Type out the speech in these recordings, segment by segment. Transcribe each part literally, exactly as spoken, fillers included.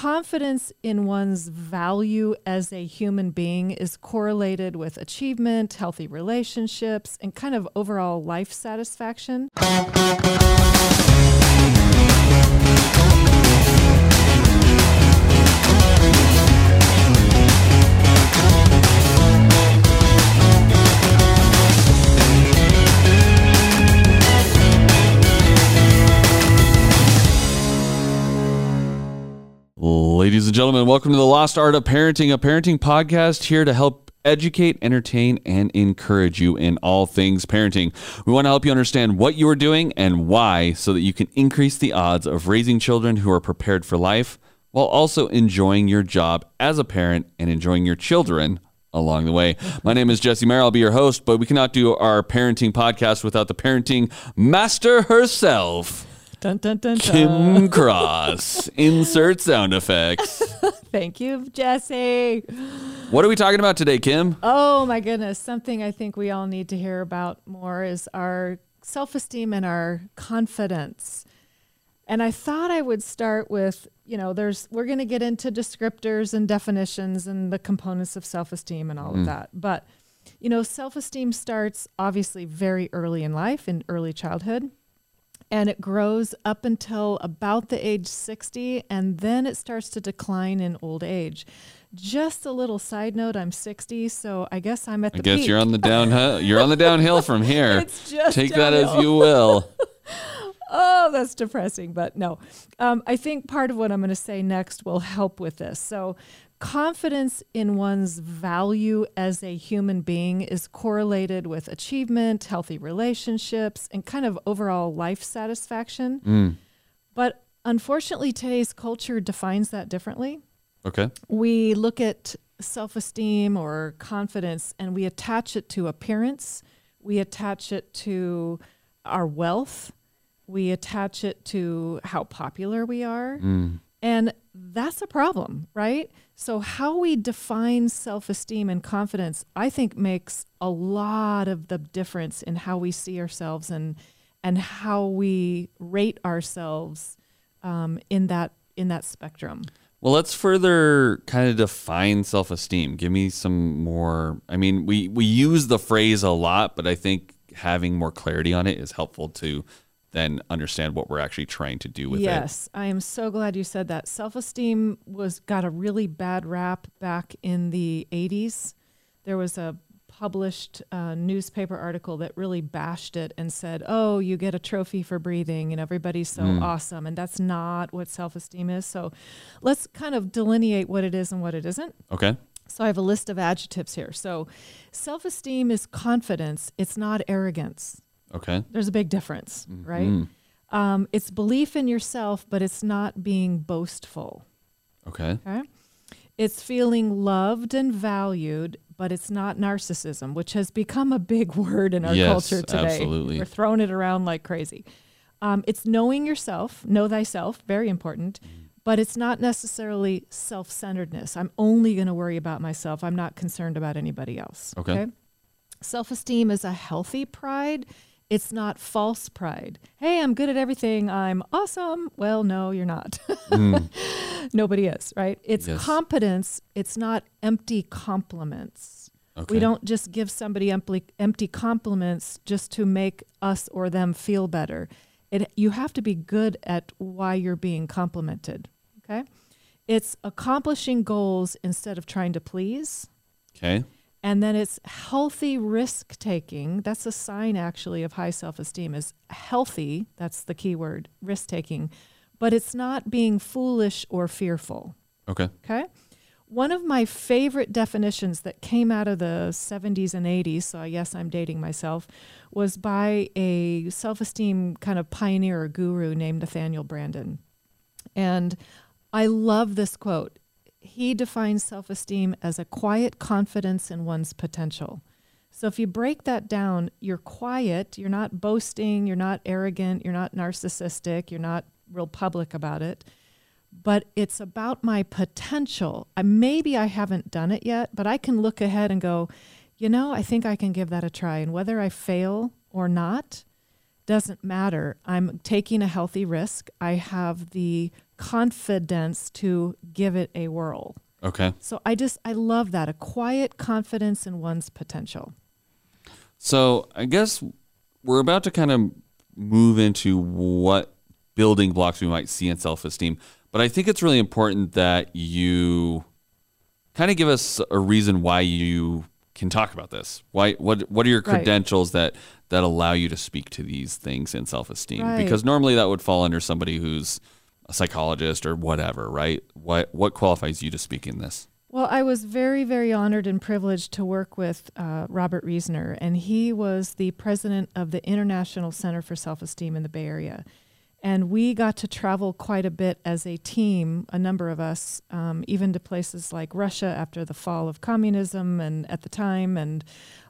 confidence in one's value as a human being is correlated with achievement, healthy relationships, and kind of overall life satisfaction. Ladies and gentlemen, welcome to the Lost Art of Parenting, a parenting podcast here to help educate, entertain, and encourage you in all things parenting. We want to help you understand what you are doing and why, so that you can increase the odds of raising children who are prepared for life while also enjoying your job as a parent and enjoying your children along the way. My name is Jesse Merrill. I'll be your host, but we cannot do our parenting podcast without the parenting master herself. Dun, dun, dun, dun. Kim Cross. Insert sound effects. Thank you, Jesse. What are we talking about today, Kim? Oh, my goodness. Something I think we all need to hear about more is our self-esteem and our confidence. And I thought I would start with, you know, there's we're going to get into descriptors and definitions and the components of self-esteem and all mm. of that. But, you know, self-esteem starts obviously very early in life, in early childhood. And it grows up until about the age sixty, and then it starts to decline in old age. Just a little side note, I'm sixty, so I guess I'm at the I guess peak. You're on the downhill. You're on the downhill from here. It's just Take downhill. That as you will. Oh, that's depressing, but no. Um, I think part of what I'm going to say next will help with this. So confidence in one's value as a human being is correlated with achievement, healthy relationships, and kind of overall life satisfaction. Mm. But unfortunately, today's culture defines that differently. Okay. We look at self-esteem or confidence and we attach it to appearance. We attach it to our wealth. We attach it to how popular we are. Mm. And that's a problem, right? So how we define self-esteem and confidence, I think, makes a lot of the difference in how we see ourselves and and how we rate ourselves um, in that in that spectrum. Well, let's further kind of define self-esteem. Give me some more. I mean, we we use the phrase a lot, but I think having more clarity on it is helpful to then understand what we're actually trying to do with yes, it. Yes, I am so glad you said that. Self-esteem was got a really bad rap back in the eighties. There was a published uh, newspaper article that really bashed it and said, oh, you get a trophy for breathing and everybody's so mm. awesome. And that's not what self-esteem is. So let's kind of delineate what it is and what it isn't. Okay. So I have a list of adjectives here. So self-esteem is confidence. It's not arrogance. Okay. There's a big difference, right? Mm-hmm. Um, it's belief in yourself, but it's not being boastful. Okay. Okay. It's feeling loved and valued, but it's not narcissism, which has become a big word in our yes, culture today. Absolutely. We're throwing it around like crazy. Um, it's knowing yourself, know thyself, very important, but it's not necessarily self-centeredness. I'm only going to worry about myself. I'm not concerned about anybody else. Okay. Okay? Self-esteem is a healthy pride. It's not false pride. Hey, I'm good at everything. I'm awesome. Well, no, you're not. Mm. Nobody is, right? It's yes. competence. It's not empty compliments. Okay. We don't just give somebody empty, empty compliments just to make us or them feel better. It, you have to be good at why you're being complimented, okay? It's accomplishing goals instead of trying to please. Okay. And then it's healthy risk-taking. That's a sign, actually, of high self-esteem is healthy. That's the key word, risk-taking. But it's not being foolish or fearful. Okay. Okay? One of my favorite definitions that came out of the seventies and eighties, so I guess I'm dating myself, was by a self-esteem kind of pioneer or guru named Nathaniel Brandon. And I love this quote. He defines self-esteem as a quiet confidence in one's potential. So if you break that down, you're quiet, you're not boasting, you're not arrogant, you're not narcissistic, you're not real public about it, but it's about my potential. I, maybe I haven't done it yet, but I can look ahead and go, you know, I think I can give that a try. And whether I fail or not doesn't matter. I'm taking a healthy risk. I have the confidence to give it a whirl. Okay. So I just, I love that. A quiet confidence in one's potential. So I guess we're about to kind of move into what building blocks we might see in self-esteem. But I think it's really important that you kind of give us a reason why you can talk about this. Why? What What are your credentials right. that, that allow you to speak to these things in self-esteem? Right. Because normally that would fall under somebody who's a psychologist or whatever, right? What What qualifies you to speak in this? Well, I was very, very honored and privileged to work with uh, Robert Reisner, and he was the president of the International Center for Self-Esteem in the Bay Area. And we got to travel quite a bit as a team, a number of us, um, even to places like Russia after the fall of communism and at the time, and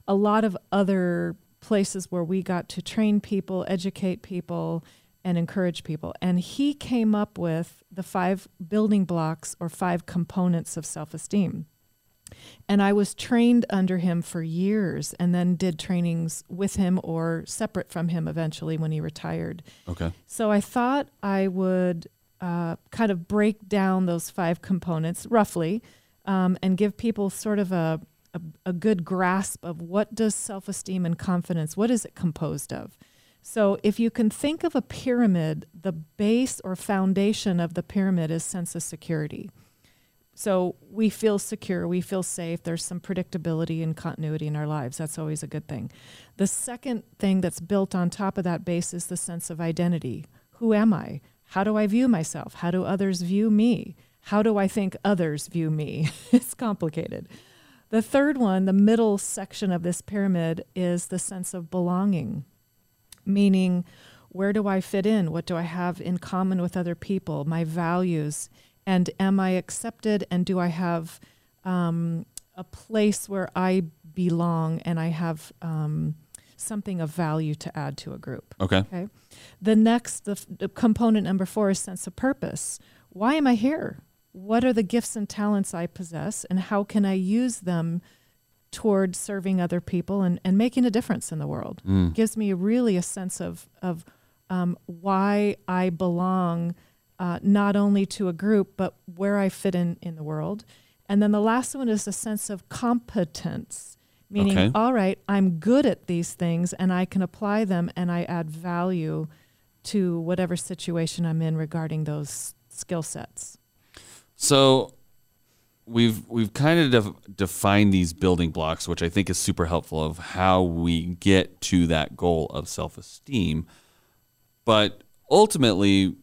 a lot of other places where we got to train people, educate people, and encourage people. And he came up with the five building blocks or five components of self-esteem. And I was trained under him for years and then did trainings with him or separate from him eventually when he retired. Okay. So I thought I would uh, kind of break down those five components roughly um, and give people sort of a, a, a good grasp of what does self-esteem and confidence, what is it composed of? So if you can think of a pyramid, the base or foundation of the pyramid is sense of security. So we feel secure, we feel safe, there's some predictability and continuity in our lives. That's always a good thing. The second thing that's built on top of that base is the sense of identity. Who am I? How do I view myself? How do others view me? How do I think others view me? It's complicated. The third one, the middle section of this pyramid, is the sense of belonging, meaning where do I fit in? What do I have in common with other people? My values. And am I accepted, and do I have um, a place where I belong and I have um, something of value to add to a group? Okay. Okay. The next, the, f the component number four is sense of purpose. Why am I here? What are the gifts and talents I possess, and how can I use them toward serving other people and, and making a difference in the world? Mm. It gives me really a sense of, of um, why I belong, Uh, not only to a group, but where I fit in in the world. And then the last one is a sense of competence, meaning, okay, all right, I'm good at these things and I can apply them and I add value to whatever situation I'm in regarding those skill sets. So we've, we've kind of def defined these building blocks, which I think is super helpful of how we get to that goal of self-esteem. But ultimately,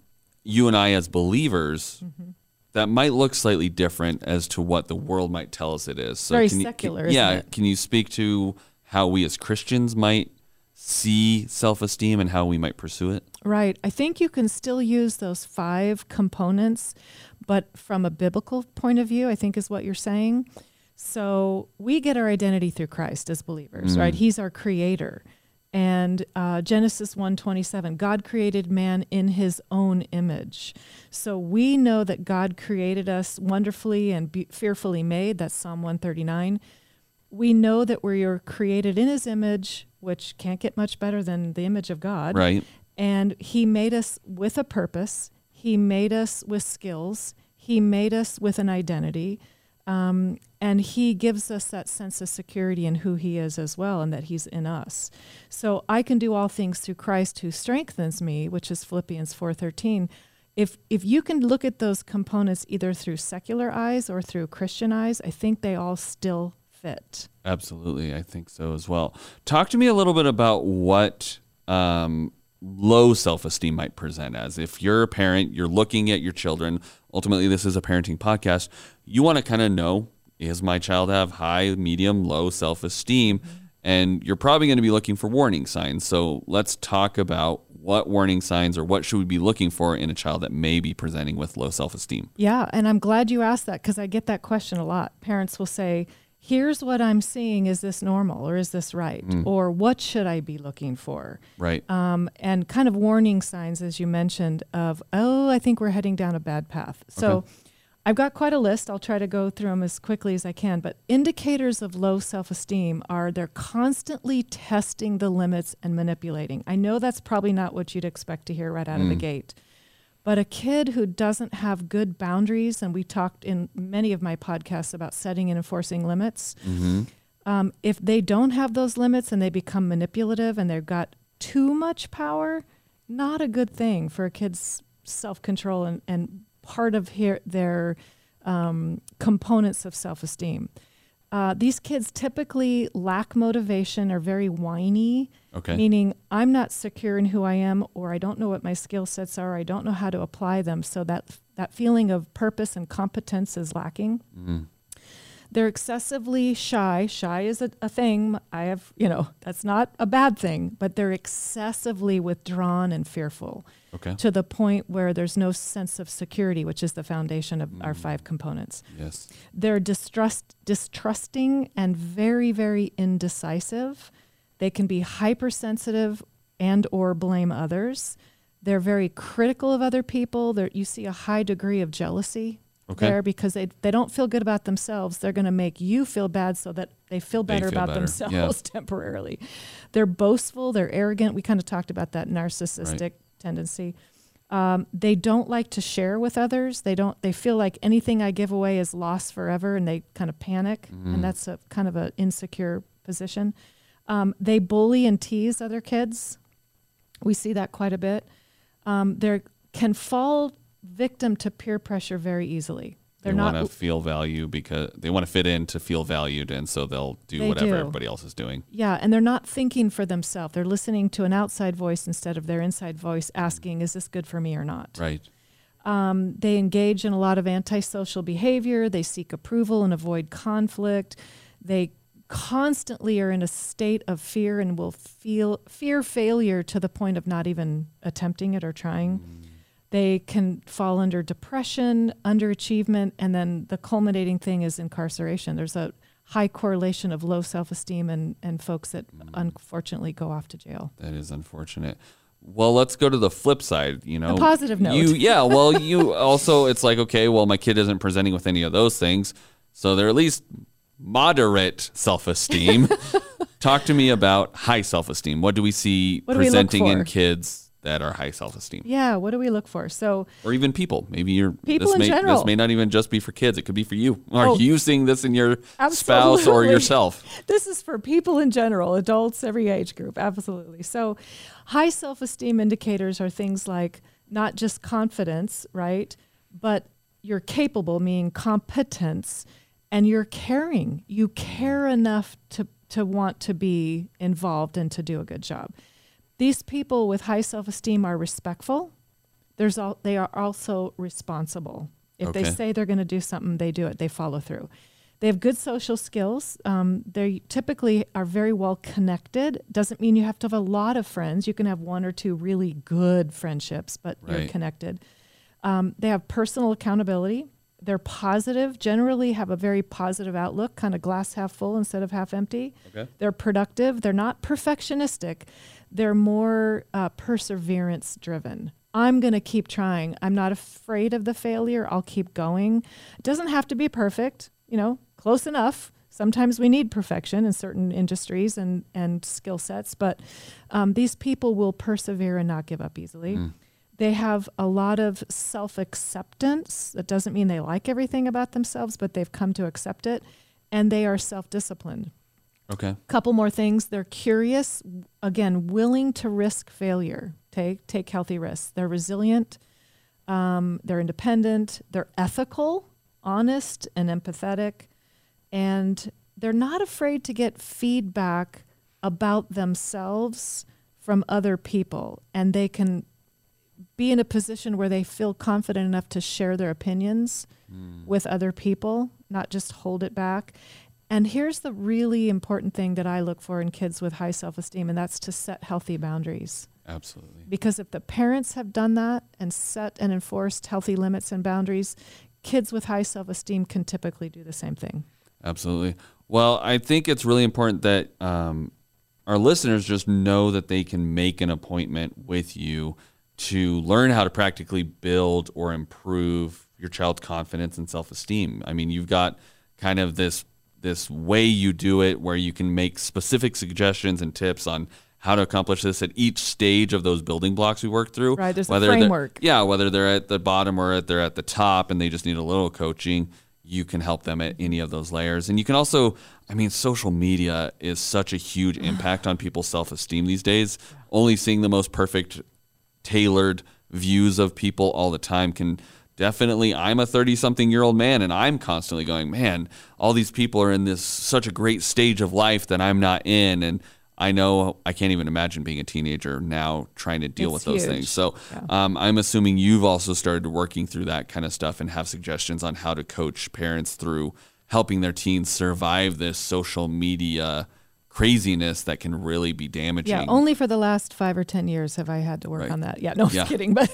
you and I as believers, mm-hmm, that might look slightly different as to what the world might tell us it is. So Very can secular, you, can, yeah, isn't it? Can you speak to how we as Christians might see self-esteem and how we might pursue it? Right. I think you can still use those five components, but from a biblical point of view, I think is what you're saying. So we get our identity through Christ as believers, mm-hmm, right? He's our creator. And uh, Genesis one twenty-seven, God created man in his own image. So we know that God created us wonderfully and be fearfully made. That's Psalm one thirty-nine. We know that we are created in his image, which can't get much better than the image of God. Right. And he made us with a purpose. He made us with skills. He made us with an identity. Um, and he gives us that sense of security in who he is as well, and that he's in us. So I can do all things through Christ who strengthens me, which is Philippians four thirteen. If, if you can look at those components either through secular eyes or through Christian eyes, I think they all still fit. Absolutely. I think so as well. Talk to me a little bit about what um, low self-esteem might present as. If you're a parent, you're looking at your children, ultimately this is a parenting podcast, you want to kind of know, is my child have high, medium, low self-esteem? Mm-hmm. And you're probably going to be looking for warning signs. So let's talk about what warning signs or what should we be looking for in a child that may be presenting with low self-esteem. Yeah, and I'm glad you asked that because I get that question a lot. Parents will say, here's what I'm seeing. Is this normal or is this right? Mm. Or what should I be looking for? Right. Um, and kind of warning signs, as you mentioned, of, oh, I think we're heading down a bad path. So okay, I've got quite a list. I'll try to go through them as quickly as I can. But indicators of low self-esteem are they're constantly testing the limits and manipulating. I know that's probably not what you'd expect to hear right out mm. of the gate. But a kid who doesn't have good boundaries, and we talked in many of my podcasts about setting and enforcing limits, mm-hmm. um, if they don't have those limits and they become manipulative and they've got too much power, not a good thing for a kid's self-control and, and part of her, their um, components of self-esteem. Uh, these kids typically lack motivation, are very whiny, okay. meaning I'm not secure in who I am, or I don't know what my skill sets are, I don't know how to apply them. So that that feeling of purpose and competence is lacking. Mm-hmm. They're excessively shy. Shy is a, a thing. I have, you know, that's not a bad thing, but they're excessively withdrawn and fearful okay. to the point where there's no sense of security, which is the foundation of mm. our five components. Yes. They're distrust, distrusting and very, very indecisive. They can be hypersensitive and or blame others. They're very critical of other people. They're, you see a high degree of jealousy. Okay. There because they they don't feel good about themselves. They're going to make you feel bad so that they feel better they feel about better. themselves yeah. temporarily. They're boastful. They're arrogant. We kind of talked about that narcissistic right. tendency. Um, they don't like to share with others. They don't. They feel like anything I give away is lost forever, and they kind of panic. Mm. And that's a kind of an insecure position. Um, they bully and tease other kids. We see that quite a bit. Um, they can fall victim to peer pressure very easily. They're they not want to feel value because they want to fit in to feel valued, and so they'll do they whatever do. everybody else is doing. Yeah, and they're not thinking for themselves. They're listening to an outside voice instead of their inside voice asking, is this good for me or not? Right. Um, they engage in a lot of antisocial behavior. They seek approval and avoid conflict. They constantly are in a state of fear and will feel fear failure to the point of not even attempting it or trying. Mm. They can fall under depression, underachievement, and then the culminating thing is incarceration. There's a high correlation of low self-esteem and, and folks that mm. unfortunately go off to jail. That is unfortunate. Well, let's go to the flip side. You know, the positive note. You, yeah, well, you also, it's like, okay, well, my kid isn't presenting with any of those things, so they're at least moderate self-esteem. Talk to me about high self-esteem. What do we see what presenting we in kids that are high self-esteem? Yeah, what do we look for? So, or even people. Maybe you're people this in may, general. This may not even just be for kids. It could be for you. Are oh, you seeing this in your absolutely. spouse or yourself? This is for people in general, adults, every age group. Absolutely. So, high self-esteem indicators are things like not just confidence, right? But you're capable, meaning competence, and you're caring. You care enough to to want to be involved and to do a good job. These people with high self-esteem are respectful. There's all, they are also responsible. If okay. they say they're going to do something, they do it. They follow through. They have good social skills. Um, they typically are very well connected. Doesn't mean you have to have a lot of friends. You can have one or two really good friendships, but right. you're connected. Um, they have personal accountability. They're positive, generally have a very positive outlook, kind of glass half full instead of half empty. Okay. They're productive. They're not perfectionistic. They're more uh, perseverance driven. I'm going to keep trying. I'm not afraid of the failure. I'll keep going. It doesn't have to be perfect, you know, close enough. Sometimes we need perfection in certain industries and, and skill sets, but um, these people will persevere and not give up easily. Mm. They have a lot of self-acceptance. That doesn't mean they like everything about themselves, but they've come to accept it. And they are self-disciplined. Okay. Couple more things. They're curious. Again, willing to risk failure. Take take healthy risks. They're resilient. Um, they're independent. They're ethical, honest, and empathetic. And they're not afraid to get feedback about themselves from other people. And they can be in a position where they feel confident enough to share their opinions mm. with other people, not just hold it back. And here's the really important thing that I look for in kids with high self-esteem, and that's to set healthy boundaries. Absolutely. Because if the parents have done that and set and enforced healthy limits and boundaries, kids with high self-esteem can typically do the same thing. Absolutely. Well, I think it's really important that um, our listeners just know that they can make an appointment with you to learn how to practically build or improve your child's confidence and self-esteem. I mean, you've got kind of this this way you do it where you can make specific suggestions and tips on how to accomplish this at each stage of those building blocks we worked through. Right, there's whether a framework. Yeah, whether they're at the bottom or they're at the top and they just need a little coaching, you can help them at any of those layers. And you can also, I mean, social media is such a huge impact on people's self-esteem these days. Only seeing the most perfect, tailored views of people all the time can definitely, I'm a thirty-something-year-old man, and I'm constantly going, man, all these people are in this such a great stage of life that I'm not in. And I know I can't even imagine being a teenager now trying to deal it's with those huge. things. So yeah. um, I'm assuming you've also started working through that kind of stuff and have suggestions on how to coach parents through helping their teens survive this social media craziness that can really be damaging. Yeah, only for the last five or ten years have I had to work right. on that. Yeah, no, I'm yeah. kidding. But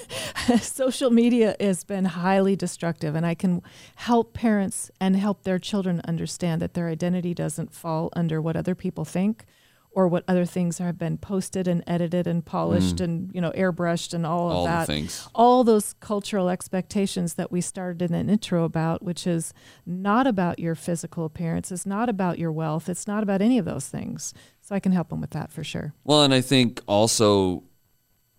social media has been highly destructive, and I can help parents and help their children understand that their identity doesn't fall under what other people think or what other things have been posted and edited and polished mm. and, you know, airbrushed and all, all of that. Things. All those cultural expectations that we started in an intro about, which is not about your physical appearance. It's not about your wealth. It's not about any of those things. So I can help them with that for sure. Well, and I think also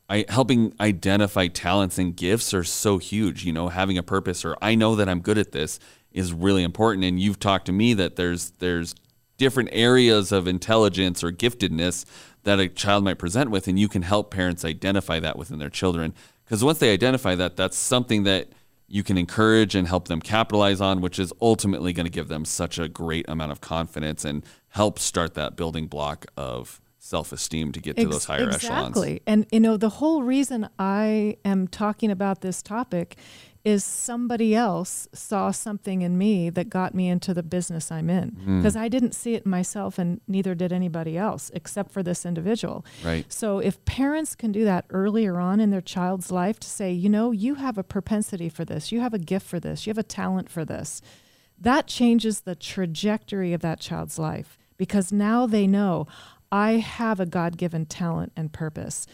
I helping identify talents and gifts are so huge, you know, having a purpose or I know that I'm good at this is really important. And you've talked to me that there's, there's, different areas of intelligence or giftedness that a child might present with, and you can help parents identify that within their children. Because once they identify that, that's something that you can encourage and help them capitalize on, which is ultimately going to give them such a great amount of confidence and help start that building block of self-esteem to get to Ex- those higher exactly. echelons. Exactly. And, you know, the whole reason I am talking about this topic is somebody else saw something in me that got me into the business I'm in. Because mm. I didn't see it myself, and neither did anybody else except for this individual. Right. So if parents can do that earlier on in their child's life to say, you know, you have a propensity for this, you have a gift for this, you have a talent for this, that changes the trajectory of that child's life. Because now they know, I have a God-given talent and purpose.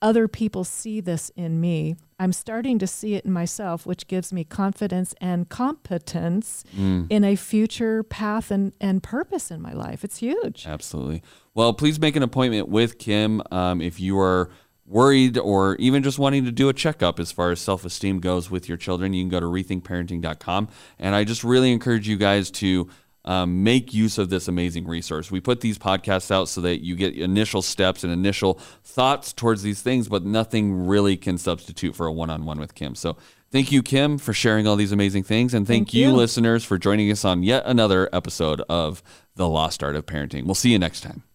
Other people see this in me. I'm starting to see it in myself, which gives me confidence and competence mm. in a future path and, and purpose in my life. It's huge. Absolutely. Well, please make an appointment with Kim um, if you are worried or even just wanting to do a checkup as far as self-esteem goes with your children. You can go to rethink parenting dot com. And I just really encourage you guys to Um, make use of this amazing resource. We put these podcasts out so that you get initial steps and initial thoughts towards these things, but nothing really can substitute for a one-on-one with Kim. So thank you, Kim, for sharing all these amazing things. And thank, thank you, you, listeners, for joining us on yet another episode of The Lost Art of Parenting. We'll see you next time.